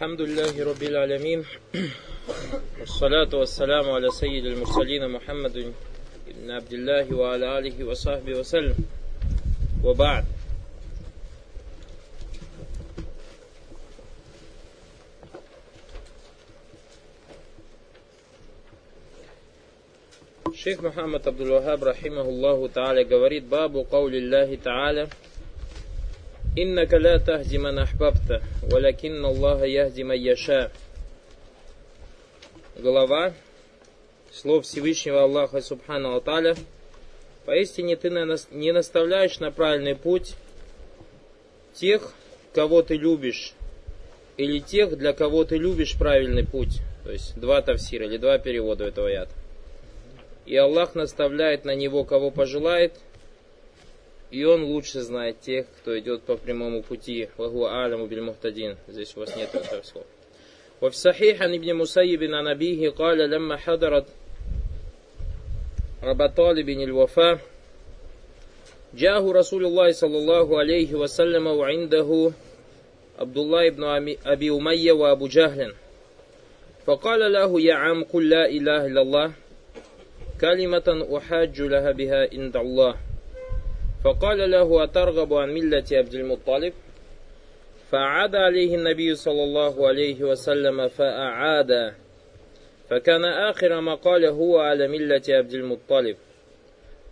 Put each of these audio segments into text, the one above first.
الحمد لله رب العالمين والصلاة والسلام على سيد المرسلين محمد ابن عبد الله وعلى آله وصحبه وسلم وبعد. Шейх Мухаммад Абдул-Ваххаб рахимахуллаху та'аля говорит: бабу каулиллахи та'аля иннака ла тахди ман ахбабта валякинна Аллаха яхди ман яша. Глава слов Всевышнего Аллаха субхану ва та'аля: поистине ты не наставляешь на правильный путь тех, кого ты любишь, или тех, для кого ты любишь правильный путь. То есть два тафсира или два перевода этого аята. И Аллах наставляет на него, кого пожелает, и он лучше знает тех, кто идет по прямому пути. Здесь у вас нет этого слова. Во в Сахих ан Ибн Мусайиб ан Абихи قال لما حضرت أبا طالب الوفاة جاءه رسول الله صلى الله عليه وسلم وعنده عبد الله ابن أبي أمية وأبو جهل فقال له: يا عم قل لا إله إلا الله كلمة أحاج لها بها عند الله. فقال له: أترغب عن ملة عبد المطلب؟ فأعاد عليه النبي صلى الله عليه وسلم فأعاد، فكان آخر ما قال هو على ملة عبد المطلب،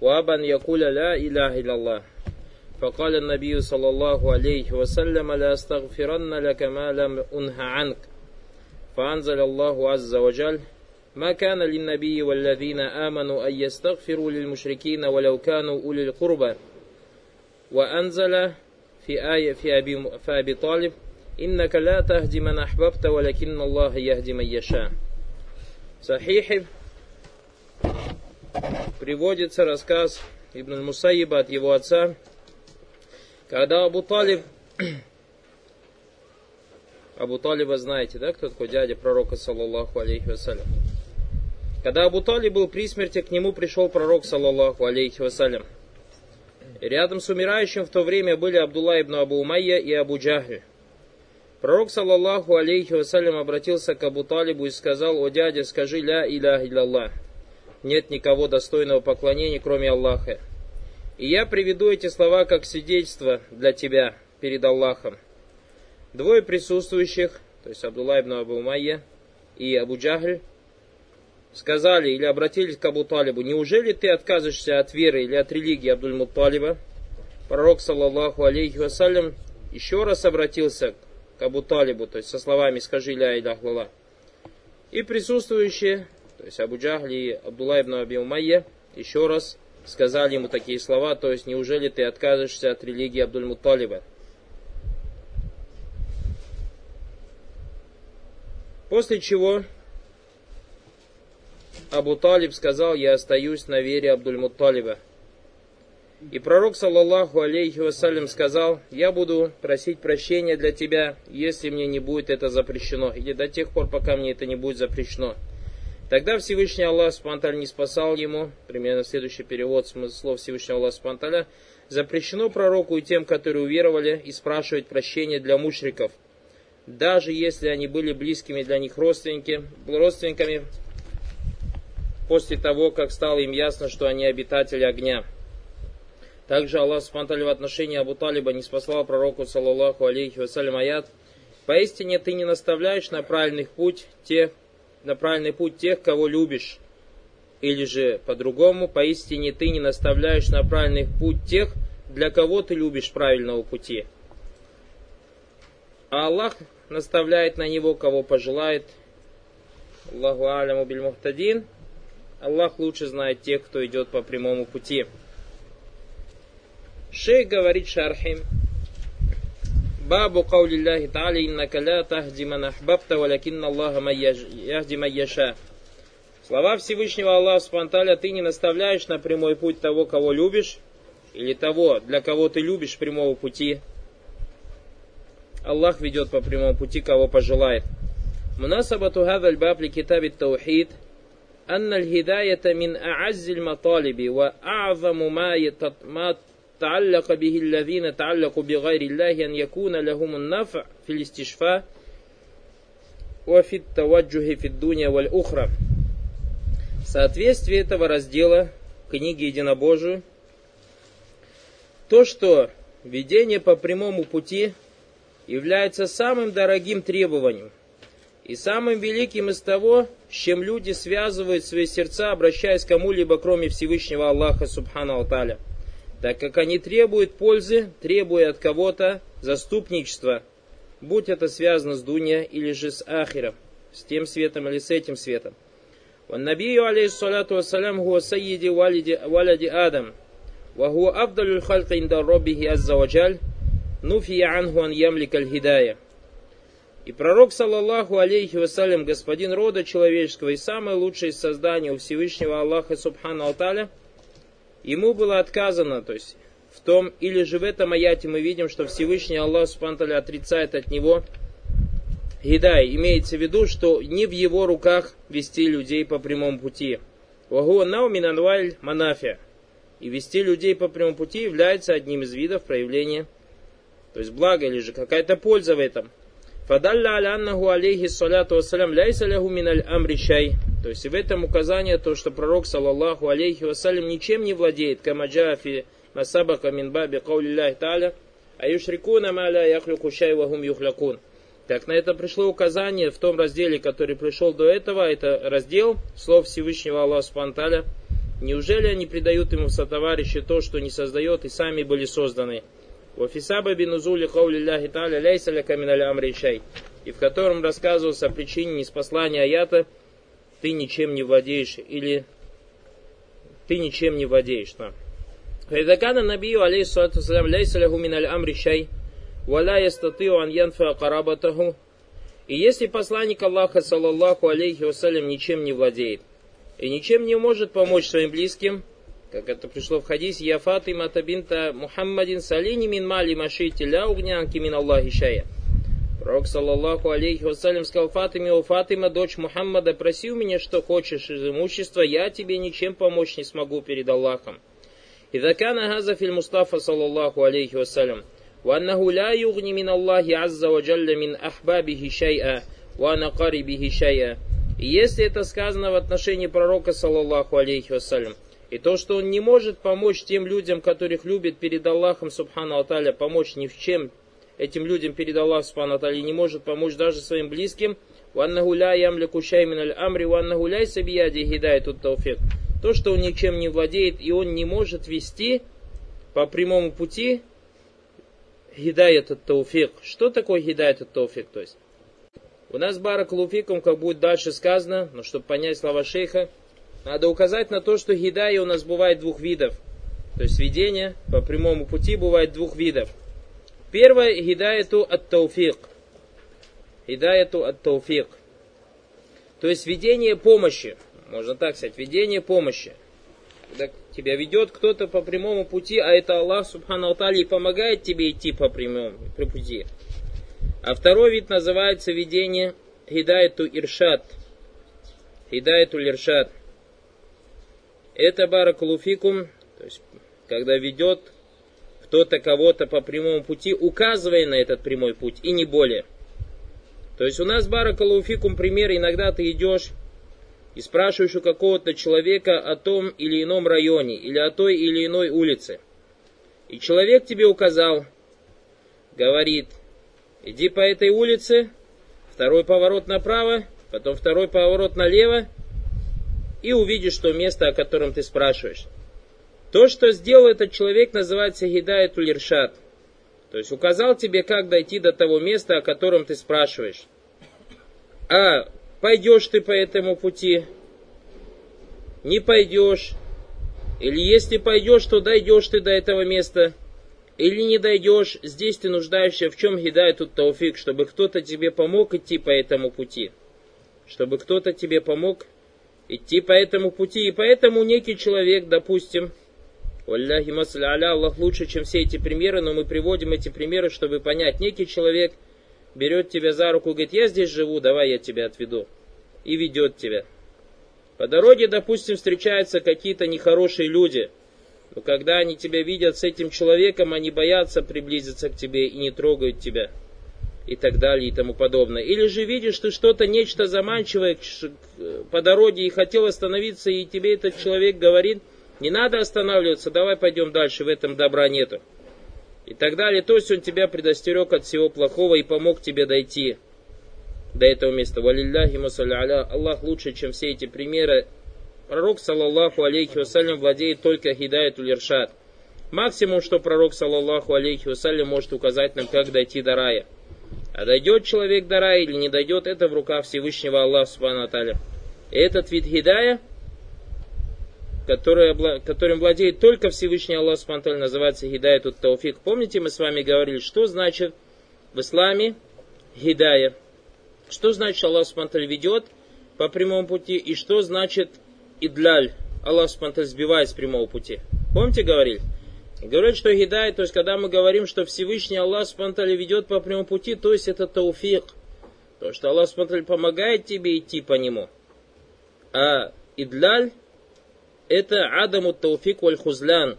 وأبى أن يقول لا إله إلا الله. فقال النبي صلى الله عليه وسلم: لا أستغفرن لك ما لم أنه عنك. فأنزل الله عز وجل: ما كان للنبي والذين آمنوا أن يستغفروا للمشركين ولو كانوا أولي القربى. وأنزل في أبي طالب: إنك لا تهدي من أحببت ولكن الله يهدي من يشاء. Сахихи приводится рассказ Ибн Мусайиба от его отца, когда Абу Талиба знаете, да, кто такой дядя пророка, саллаллаху алейхи вассалям. Когда Абу Талиб был при смерти, к нему пришел пророк, саллаллаху алейхи вассалям. Рядом с умирающим в то время были Абдулла ибн Абу Умайя и Абу Джахль. Пророк, саллаллаху алейхи вассалям, обратился к Абу Талибу и сказал: «О дядя, скажи ля иляха илля-Аллах. Нет никого достойного поклонения, кроме Аллаха. И я приведу эти слова как свидетельство для тебя перед Аллахом». Двое присутствующих, то есть Абдулла ибн Абу Умайя и Абу Джахль, сказали или обратились к Абу Талибу: «Неужели ты отказываешься от веры или от религии Абдуль-Мутталиба?» Пророк, саллаллаху алейхи вассалям, еще раз обратился к Абу Талибу, то есть со словами: «Скажи ля иляха илля-Аллах». И присутствующие, то есть Абу Джахль и Абдулла ибн Аби Умайя, еще раз сказали ему такие слова, то есть: «Неужели ты отказываешься от религии Абдуль-Мутталиба?» После чего Абу Талиб сказал: «Я остаюсь на вере Абдуль-Мутталиба». И пророк, саллаллаху алейхи вассалям, сказал: «Я буду просить прощения для тебя, если мне не будет это запрещено, или до тех пор, пока мне это не будет запрещено». Тогда Всевышний Аллах спонтанно не спасал ему, примерно следующий перевод слов Всевышнего Аллаха спонтанно: «Запрещено пророку и тем, которые уверовали, и спрашивать прощения для мушриков, даже если они были близкими для них родственниками, после того, как стало им ясно, что они обитатели огня». Также Аллах субханаху в отношении Абу Талиба не спасал пророку, саллаллаху алейхи вассалям, аят: «Поистине ты не наставляешь на правильный путь тех, кого любишь». Или же по-другому: «Поистине ты не наставляешь на правильный путь тех, для кого ты любишь правильного пути». А Аллах наставляет на него, кого пожелает. Аллаху аляму биль мухтадин. Аллах лучше знает тех, кто идет по прямому пути. Шейх говорит шархим: «Бабу каулиллахи та'аля иннака ля тахди ман ахбабта валякинна Аллаха яхди ман яша». Слова Всевышнего Аллаха спонталя: «Ты не наставляешь на прямой путь того, кого любишь, или того, для кого ты любишь прямого пути. Аллах ведет по прямому пути, кого пожелает». Мунасабату хазаль баб ли китаби таухид أن الهداية من أعز المطالب وأعظم ما تعلق به الذين تعلقوا بغير الله أن يكون لهم النفع في الاستشفاء وَفِي التَّوَجُّهِ فِي الدُّنْيَا وَالْأُخْرَى. В соответствии этого раздела книги Единобожию, то, что ведение по прямому пути является самым дорогим требованием и самым великим из того, с чем люди связывают свои сердца, обращаясь к кому-либо, кроме Всевышнего Аллаха Субхану ва Тааля, так как они требуют пользы, требуя от кого-то заступничества, будь это связано с дунья или же с ахиром, с тем светом или с этим светом. والنبي عليه الصلاة والسلام هو سيد ولد آدم وهو أفضل الخلق عند ربه عز وجل نفي عنه أن يملك الهداية. И пророк, саллаллаху алейхи вассалям, господин рода человеческого и самое лучшее из создания у Всевышнего Аллаха Субхану ва Тааля, ему было отказано, то есть в том или же в этом аяте мы видим, что Всевышний Аллах Субхану ва Тааля отрицает от него Гидай, имеется в виду, что не в его руках вести людей по прямому пути. И вести людей по прямому пути является одним из видов проявления, то есть благо или же какая-то польза в этом. То есть в этом указание то, что пророк, саллаллаху алейхи вассалям, ничем не владеет. Так, на это пришло указание в том разделе, который пришел до этого. Это раздел слов Всевышнего Аллаха Субхану ва Тааля. Неужели они предают ему в сотоварищи то, что не создает, и сами были созданы? И в котором рассказывалось о причине неспослания аята «Ты ничем не владеешь» или «Ты ничем не владеешь». И если посланник Аллаха, саллаллаху алейхи вассалям, ничем не владеет и ничем не может помочь своим близким, как это пришло в хадисе, «Я Фатима бинта Мухаммадин салини мин мали машити ля угнянки мин Аллахи шая». Пророк, саллаллаху алейхи вассалям, сказал Фатиме: «О Фатима, дочь Мухаммада, проси у меня, что хочешь из имущества, я тебе ничем помочь не смогу перед Аллахом». «Иза кана хаза фил Мустафа, саллаллаху алейхи вассалям». وأنه لا يغني من الله عز وجل من أحبابه شيئا وأنقاربه شيئا. И если это сказано в отношении пророка, саллаллаху алейхи вассалям, и то, что он не может помочь тем людям, которых любит перед Аллахом Субхану ва Тааля, помочь ни в чем этим людям перед Аллахом Субхану ва Тааля, не может помочь даже своим близким, وأنه لا يملك شيئا من الأمر وأنه ليس بيده هداية التوفيق, то, что он ничем не владеет и он не может вести по прямому пути Хидаят ат-Тауфик. Что такое Хидаят ат-Тауфик? То есть у нас баракалуфикум, как будет дальше сказано, но чтобы понять слова шейха, надо указать на то, что хидая у нас бывает двух видов. То есть ведение по прямому пути бывает двух видов. Первое — хидаяту ат-Тауфик. Хидаяту ат-Тауфик. То есть ведение помощи. Можно так сказать, ведение помощи. Когда тебя ведет кто-то по прямому пути, а это Аллах Субхану ва Тааля помогает тебе идти по прямому пути. А второй вид называется ведение хидаяту иршад. Хидаяту иршад. Это баракалуфикум, то есть когда ведет кто-то кого-то по прямому пути, указывая на этот прямой путь и не более. То есть у нас баракалуфикум пример, иногда ты идешь и спрашиваешь у какого-то человека о том или ином районе, или о той или иной улице. И человек тебе указал, говорит: иди по этой улице, второй поворот направо, потом второй поворот налево, и увидишь то место, о котором ты спрашиваешь. То, что сделал этот человек, называется хидаяту иршад. То есть указал тебе, как дойти до того места, о котором ты спрашиваешь. А пойдешь ты по этому пути, не пойдешь, или если пойдешь, то дойдешь ты до этого места, или не дойдешь, здесь ты нуждаешься в чем хидаяту ат-Тауфик, чтобы кто-то тебе помог идти по этому пути, и поэтому некий человек, допустим, валляхи масаль аля, Аллах лучше, чем все эти примеры, но мы приводим эти примеры, чтобы понять, некий человек берет тебя за руку и говорит: я здесь живу, давай я тебя отведу. И ведет тебя. По дороге, допустим, встречаются какие-то нехорошие люди. Но когда они тебя видят с этим человеком, они боятся приблизиться к тебе и не трогают тебя. и так далее и тому подобное. Или же видишь ты что-то, нечто заманчивое по дороге и хотел остановиться, и тебе этот человек говорит, не надо останавливаться, давай пойдем дальше, в этом добра нету. И так далее. То есть он тебя предостерег от всего плохого и помог тебе дойти до этого места. Валилляхи мусалли аля. Аллах лучше, чем все эти примеры. Пророк, саллаллаху алейхи вассалям, владеет только хидаятуль иршад. Максимум, что пророк, саллаллаху алейхи вассалям, может указать нам, как дойти до рая. А дойдет человек до рая или не дойдет, это в руках Всевышнего Аллаха субхану ва тааля. И этот вид хидая, которым владеет только Всевышний Аллах субхану ва тааля, называется хидаятут тауфик. Помните, мы с вами говорили, что значит в исламе хидая? Что значит Аллах субхану ва тааля ведет по прямому пути, и что значит идляль, Аллах субхану ва тааля сбивает с прямого пути? Помните, говорили? Говорят, что хидай, то есть когда мы говорим, что Всевышний Аллах субхану ва тааля ведет по прямому пути, то есть это тауфик. То, что Аллах субхану ва тааля помогает тебе идти по нему. А идляль — это адаму тауфик валь хузлян.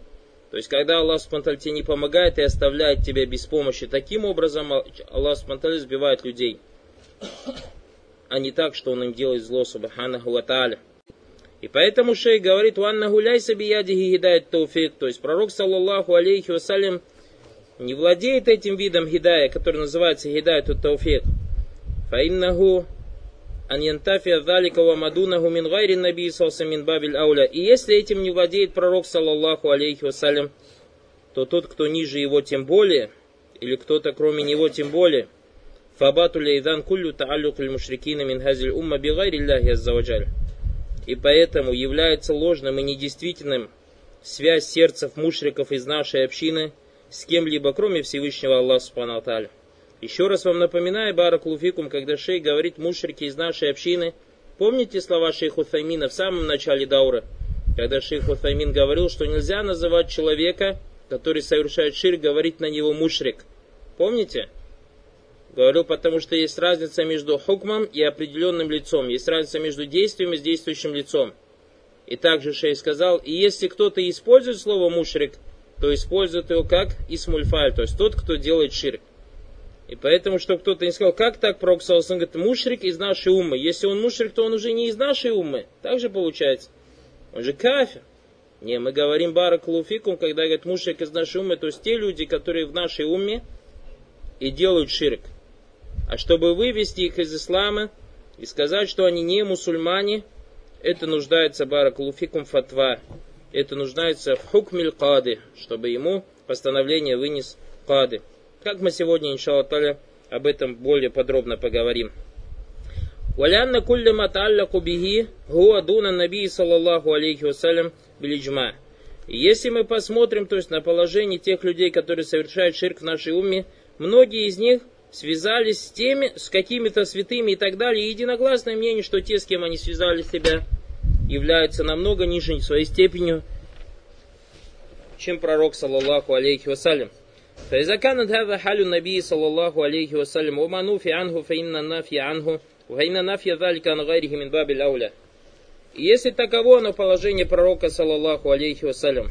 То есть когда Аллах субхану ва тааля тебе не помогает и оставляет тебя без помощи. Таким образом Аллах субхану ва тааля сбивает людей. А не так, что Он им делает зло, субханаху ва тааля. И поэтому шейх говорит, «Ванна гуляй саби ядихи хидайт тауфик». То есть пророк, саллаллаху алейхи вассалям, не владеет этим видом хидая, который называется хидайту тауфик. «Фаиннаху аньянтафия залика ва мадунаху мин гайрин наби сауса мин бабиль ауля». И если этим не владеет пророк, саллаллаху алейхи вассалям, то тот, кто ниже его, тем более, или кто-то кроме него, тем более. «Фабатуля идан куллю тааллюк ль мушрикина мин хазиль умма би гайри лляхи аззаваджаль». И поэтому является ложным и недействительным связь сердцев мушриков из нашей общины с кем-либо, кроме Всевышнего Аллаха субхану ва тааля. Еще раз вам напоминаю, баракаллаху фикум, когда шейх говорит мушрики из нашей общины, помните слова шейха Утхаймина в самом начале дауры, когда шейх Утхаймин говорил, что нельзя называть человека, который совершает ширк, говорить на него мушрик. Помните? Говорю, потому что есть разница между хукмом и определенным лицом. Есть разница между действием и действующим лицом. И также шейх сказал, и если кто-то использует слово мушрик, то использует его как исмульфаль, то есть тот, кто делает ширк. И поэтому, что кто-то не сказал, как так, пророк саллаллаху алейхи вассалям говорит, мушрик из нашей уммы. Если он мушрик, то он уже не из нашей уммы. Так же получается. Он же кафир. Не, мы говорим баракаллаху фикум, когда говорит мушрик из нашей уммы, то есть те люди, которые в нашей умме и делают ширк. А чтобы вывести их из ислама и сказать, что они не мусульмане, это нуждается баракаллаху фикум фатва. Это нуждается в хукмиль кады, чтобы ему постановление вынес кады. Как мы сегодня, иншаллаху тааля, об этом более подробно поговорим. Валянна кулля маталлаку бихи гуа дуна набии саллаллаху алейхи вассалям билиджма. Если мы посмотрим, то есть на положение тех людей, которые совершают ширк в нашей умме, многие из них связались с теми, с какими-то святыми и так далее. И единогласное мнение, что те, с кем они связали себя, являются намного ниже своей степенью, чем пророк, саллаллаху алейхи вассалям. И если таково оно положение пророка, саллаллаху алейхи вассалям,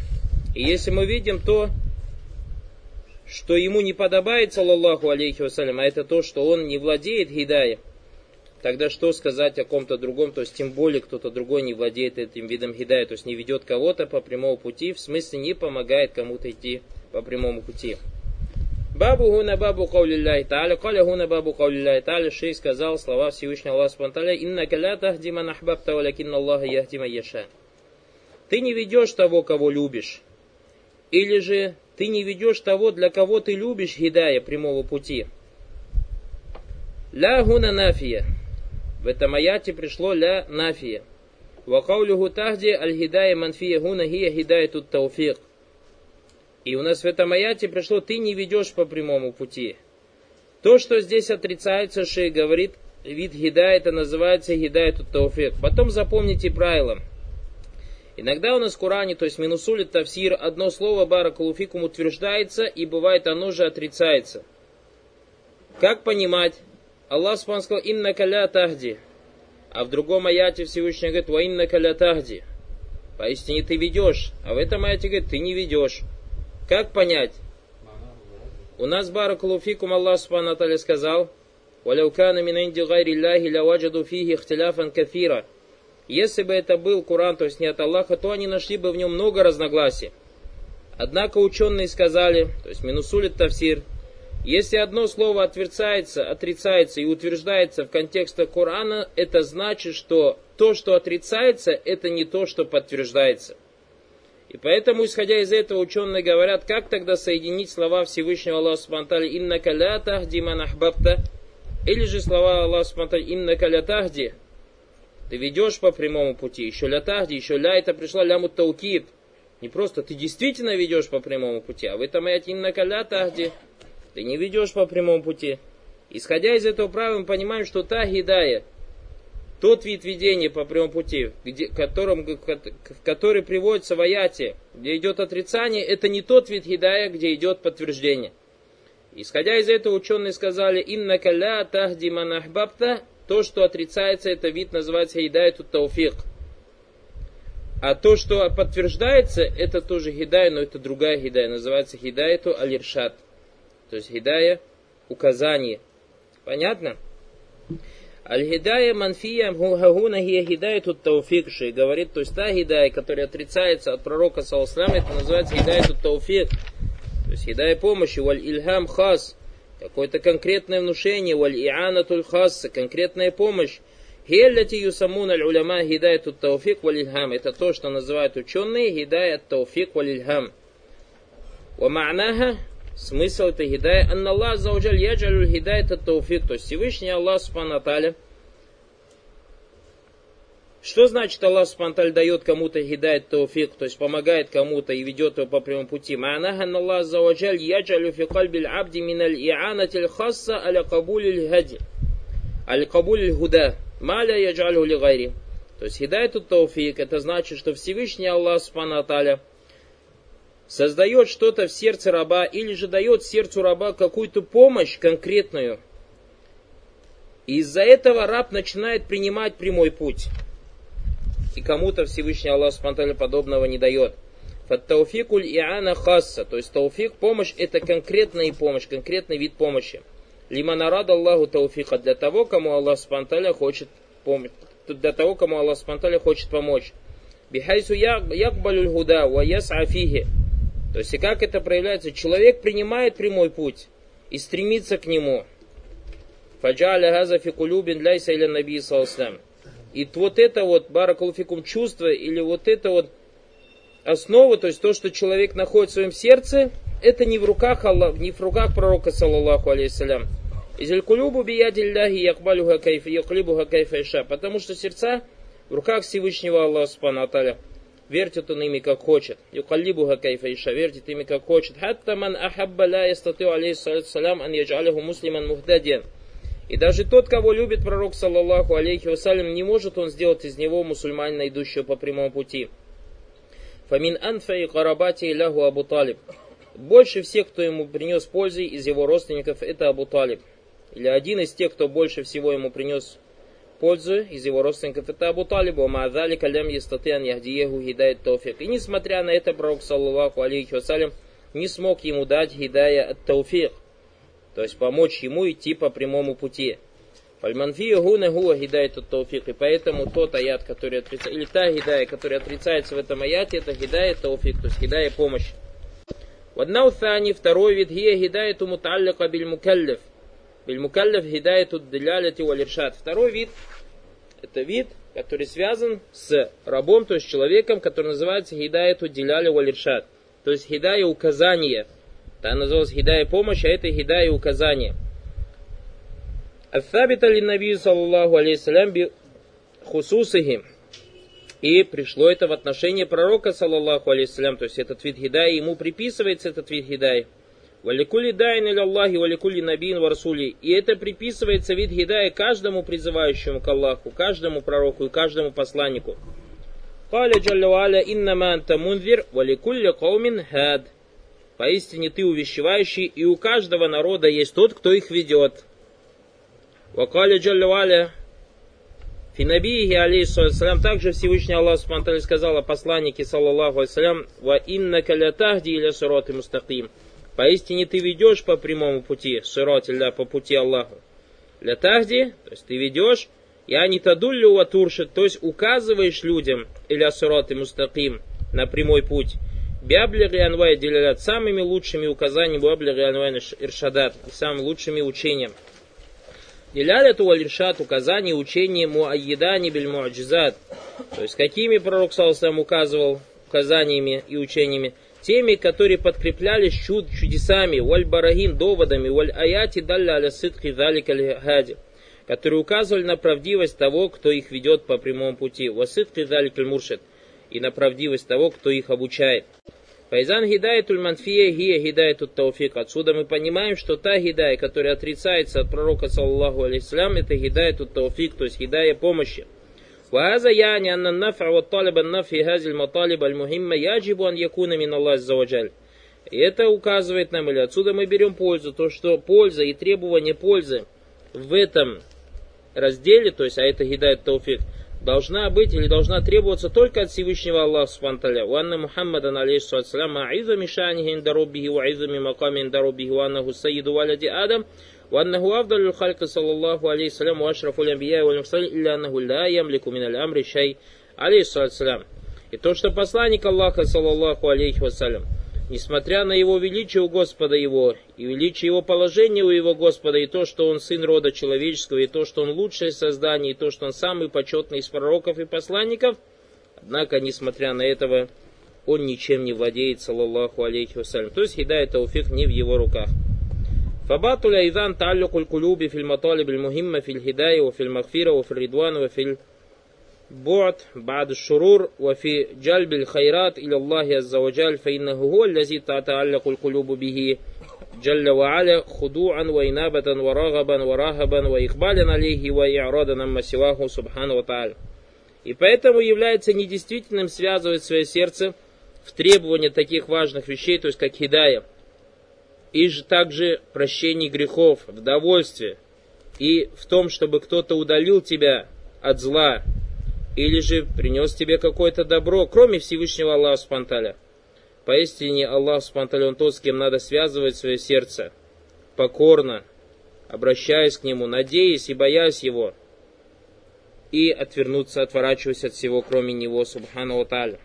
и если мы видим то, что ему не подобает, саллаллаху алейхи вассалям, а это то, что он не владеет хидая, тогда что сказать о ком-то другом, то есть тем более кто-то другой не владеет этим видом хидая, то есть не ведет кого-то по прямому пути, в смысле не помогает кому-то идти по прямому пути. Бабу гуна бабу каулиллахи тааля, каля гуна бабу каулиллахи тааля, шейх сказал слова Всевышнего Аллаха субхану ва тааля, инна каля тахди ман ахбабта валякинна Аллаха яхди ман яша. Ты не ведешь того, кого любишь, или же ты не ведешь того, для кого ты любишь хидая, прямого пути. Ля гуна нафия. В этом аяте пришло ля нафия. Ва каулюху тахди аль хидая манфия гуна хия хидая тут тауфик. И у нас в этом аяте пришло ты не ведешь по прямому пути. То, что здесь отрицается, шейх говорит, вид хидая, это называется хидая тут тауфик. Потом запомните правило. Иногда у нас в Коране, то есть минусули тафсир, одно слово баракаллаху фикум утверждается, и бывает оно же отрицается. Как понимать? Аллах субхану сказал, иннака ля тахди. А в другом аяте Всевышний говорит, ва иннака ля тахди. Поистине ты ведешь. А в этом аяте говорит, ты не ведешь. Как понять? У нас, баракаллаху фикум, Аллах субхану ва тааля сказал: «Валяу кана мин инди гайри Аллахи лаваджаду фихи ихтиляфан кафира». Если бы это был Коран, то есть не от Аллаха, то они нашли бы в нем много разногласий. Однако ученые сказали, то есть минусулит тафсир, если одно слово отрицается и утверждается в контексте Корана, это значит, что то, что отрицается, это не то, что подтверждается. И поэтому, исходя из этого, ученые говорят, как тогда соединить слова Всевышнего Аллаха Субхану ва Тааля «Иннака ля тахди ман ахбабта», или же слова Аллаха Субхану ва Тааля «Иннака ля тахди». Ты ведешь по прямому пути, еще ля тахди, еще ля, это пришла лямут таукид. Не просто ты действительно ведешь по прямому пути, а в этом аяте «Иннака ля тахди» ты не ведешь по прямому пути. Исходя из этого правила, мы понимаем, что та гидая, тот вид ведения по прямому пути, который приводится в аяте, где идет отрицание, это не тот вид гидая, где идет подтверждение. Исходя из этого, ученые сказали: «Иннака ля тахди ман ахбабта», то, что отрицается, это вид называется хидайату тауфик. А то, что подтверждается, это тоже хидая, но это другая хидая, называется хидаяту аль-иршад. То есть хидая указание. Понятно? Аль-хидая манфия мхугагуна хия хидаяту тауфикши. Говорит, то есть та хидая, которая отрицается от пророка, саллаллаху алейхи ва саллям, это называется хидаяту тауфик. То есть хидая помощи, валь ильхам хас. Какое-то конкретное внушение, валь-и'анатуль хасса, конкретная помощь. Хеллати юсамун аль-уляма хидая тут тауфик валь-ильхам. Это то, что называют ученые хидая от тауфик валь-ильхам. Ва ма'наха, смысл это хидая, анна Аллах аззауджаль яджалю хидая от тауфик. То есть Всевышний Аллах Субхану ва Тааля. Что значит Аллах Субхану ва Тааля дает кому-то хидая тауфик, то есть помогает кому-то и ведет его по прямому пути? Ма'нахан Аллах аззауджаль яджалю фи кальбиль абди миналь и'анатиль хасса аля кабулиль хади, аля кабулиль худа, маля яджалю ли гайри. То есть хидайту тауфик, это значит, что Всевышний Аллах Субхану ва Тааля создает что-то в сердце раба, или же дает сердцу раба какую-то помощь конкретную. И из-за этого раб начинает принимать прямой путь. И кому-то Всевышний Аллах Субхану ва Тааля подобного не дает. Фат-тауфикуль и'ана хасса. То есть тауфик, помощь, это конкретная помощь, конкретный вид помощи. Лиман арада Аллаху тауфика. Для того, кому Аллах Субхану ва Тааля хочет помочь. Для того, кому Аллах Субхану ва Тааля хочет помочь. Бихайсу якбалюль худа ва яс'а фихи. То есть, и как это проявляется? Человек принимает прямой путь и стремится к нему. Фаджа'аля газа фи кулюбин ляйса иля набии саллаллаху алейхи ва саллям. И вот это вот, баракаллаху фикум, чувство, или вот это вот основа, то есть то, что человек находит в своем сердце, это не в руках Аллаха, не в руках пророка, саллаллаху алейхи ва саллям. Изиль кулюбу биядилляхи якбалюха кайфа яклибуха кайфа иша. Потому что сердца в руках Всевышнего Аллаха Субхану ва Тааля. Вертит он ими как хочет. Юкаллибуха кайфа иша. Вертит ими как хочет. Хатта ман ахабба ла ястатиу алейхи салям ан яджалиху муслиман мухдадиан. И даже тот, кого любит пророк, саллаллаху алейхи ва саллям, не может он сделать из него мусульманина, идущего по прямому пути. Фамин анфаи карабати ляху Абу Талиб. Больше всех, кто ему принес пользы из его родственников, это Абу Талиб. Или один из тех, кто больше всего ему принес пользу из его родственников, это Абу Талибу. И несмотря на это, пророк, саллаллаху алейхи ва саллям, не смог ему дать хидая от тауфик, то есть помочь ему идти по прямому пути. И поэтому тот аят, который отрицается, или та хидая, которая отрицается в этом аяте, это хидая тауфик, то есть хидая помощь. Второй вид хия хидаяту муталлика биль мукаллиф. Второй вид, это вид, который связан с рабом, то есть человеком, который называется хидаяту диляля валиршад. То есть хидая указание. Та называлась хидая помощь, а это хидая указание. Ат-Сабита лин-Набии саллаллаху алейхи ва саллям би хусусихи. И пришло это в отношении пророка, саллаллаху алейхи ва саллям, то есть этот вид хидая, ему приписывается этот вид хидая. Валикули дайн илля Аллахи, валикули набиин варсули. И это приписывается вид хидая каждому призывающему к Аллаху, каждому пророку и каждому посланнику. Каля джалла ва аля иннама анта мунзир валикулли каумин хад. Поистине ты увещевающий, и у каждого народа есть тот, кто их ведет. Ва каля джалла ва аля фи набиихи алейхи салям. Также Всевышний Аллах Субхану ва Тааля сказал о посланнике, саллаллаху алейхи ва салям: «Ва иннака ля тахди иля сирати мустаким». Поистине ты ведешь по прямому пути, сиротилля, по пути Аллаху. Ля тахди, то есть ты ведешь, я не тадуллю ва туршит, то есть указываешь людям, иля сирот и мустаким, на прямой путь. Биаблиги анвай делят самыми лучшими указаниями, биаблиги анвай иршадат, самыми лучшими учением. Делят у аль-иршад указания, учения муайидани биль муаджизат, то есть какими пророк сам указывал указаниями и учениями, теми, которые подкреплялись чудесами, валь-барагин, доводами, валь-аяти далля аля-сыдхи далик аль-хади, которые указывали на правдивость того, кто их ведет по прямому пути, васыдхи далик аль-муршид, и на правдивость того, кто их обучает. Файзан гидаятуль манфия гия гидаятут тауфик. Отсюда мы понимаем, что та гидая, которая отрицается от пророка, саллаллаху алейхиссалям, это гидаятут тауфик, то есть гидая помощи. وهذا يعني أن النفع والطالب النفع هذه المطالب المهمة يجب أن يكون من الله عز وجل. И это указывает нам, или отсюда мы берем пользу, то что польза и требование пользы в этом разделе, то есть а это гидает тауфик, должна быть или должна требоваться только от Всевышнего Аллаха Субхану ва Тааля. وأن محمدا عليه الصلاة والسلام عظم شأنه عند ربه وعظم مقامه عند ربه وأنه سيد ولد آدم. وأنه أفضل الخلق صلى الله عليه وسلم وأشرف الأنبياء والمرسلين إلا أنه لا يملك من الأمر شيء عليه الصلاة والسلام. И то, что посланник Аллаха саллаллаху алейхи вассалям, несмотря на его величие у Господа его, и величие его положения у его Господа, и то, что он сын рода человеческого, и то, что он лучшее создание, и то, что он самый почетный из пророков и посланников, однако, несмотря на этого, он ничем не владеет, саллаллаху алейхи вассалям. То есть хидай тауфик не в его руках. فباطل أيضا تعلق القلوب في المطالب المهمة في الهداية وفي المغفرة وفي الرضوان وفي البعد بعد الشرور وفي جلب الخيرات إلى الله عز وجل فإنه هو الذي تتعلق القلوب به جل وعلا خضوعا وإنابة ورغبا ورهبا وإقبالا عليه وإعراضا عما سواه سبحانه وتعالى. И поэтому является недействительным связывать свое сердце в требовании таких важных вещей, то есть как хидая, и же также прощение грехов, в довольстве, и в том, чтобы кто-то удалил тебя от зла, или же принес тебе какое-то добро, кроме Всевышнего Аллаха Субхану ва Тааля. Поистине Аллах Субхану ва Тааля, Он тот, с кем надо связывать свое сердце, покорно, обращаясь к Нему, надеясь и боясь Его, и отвернуться, отворачиваясь от всего, кроме Него, Субхану ва Тааля.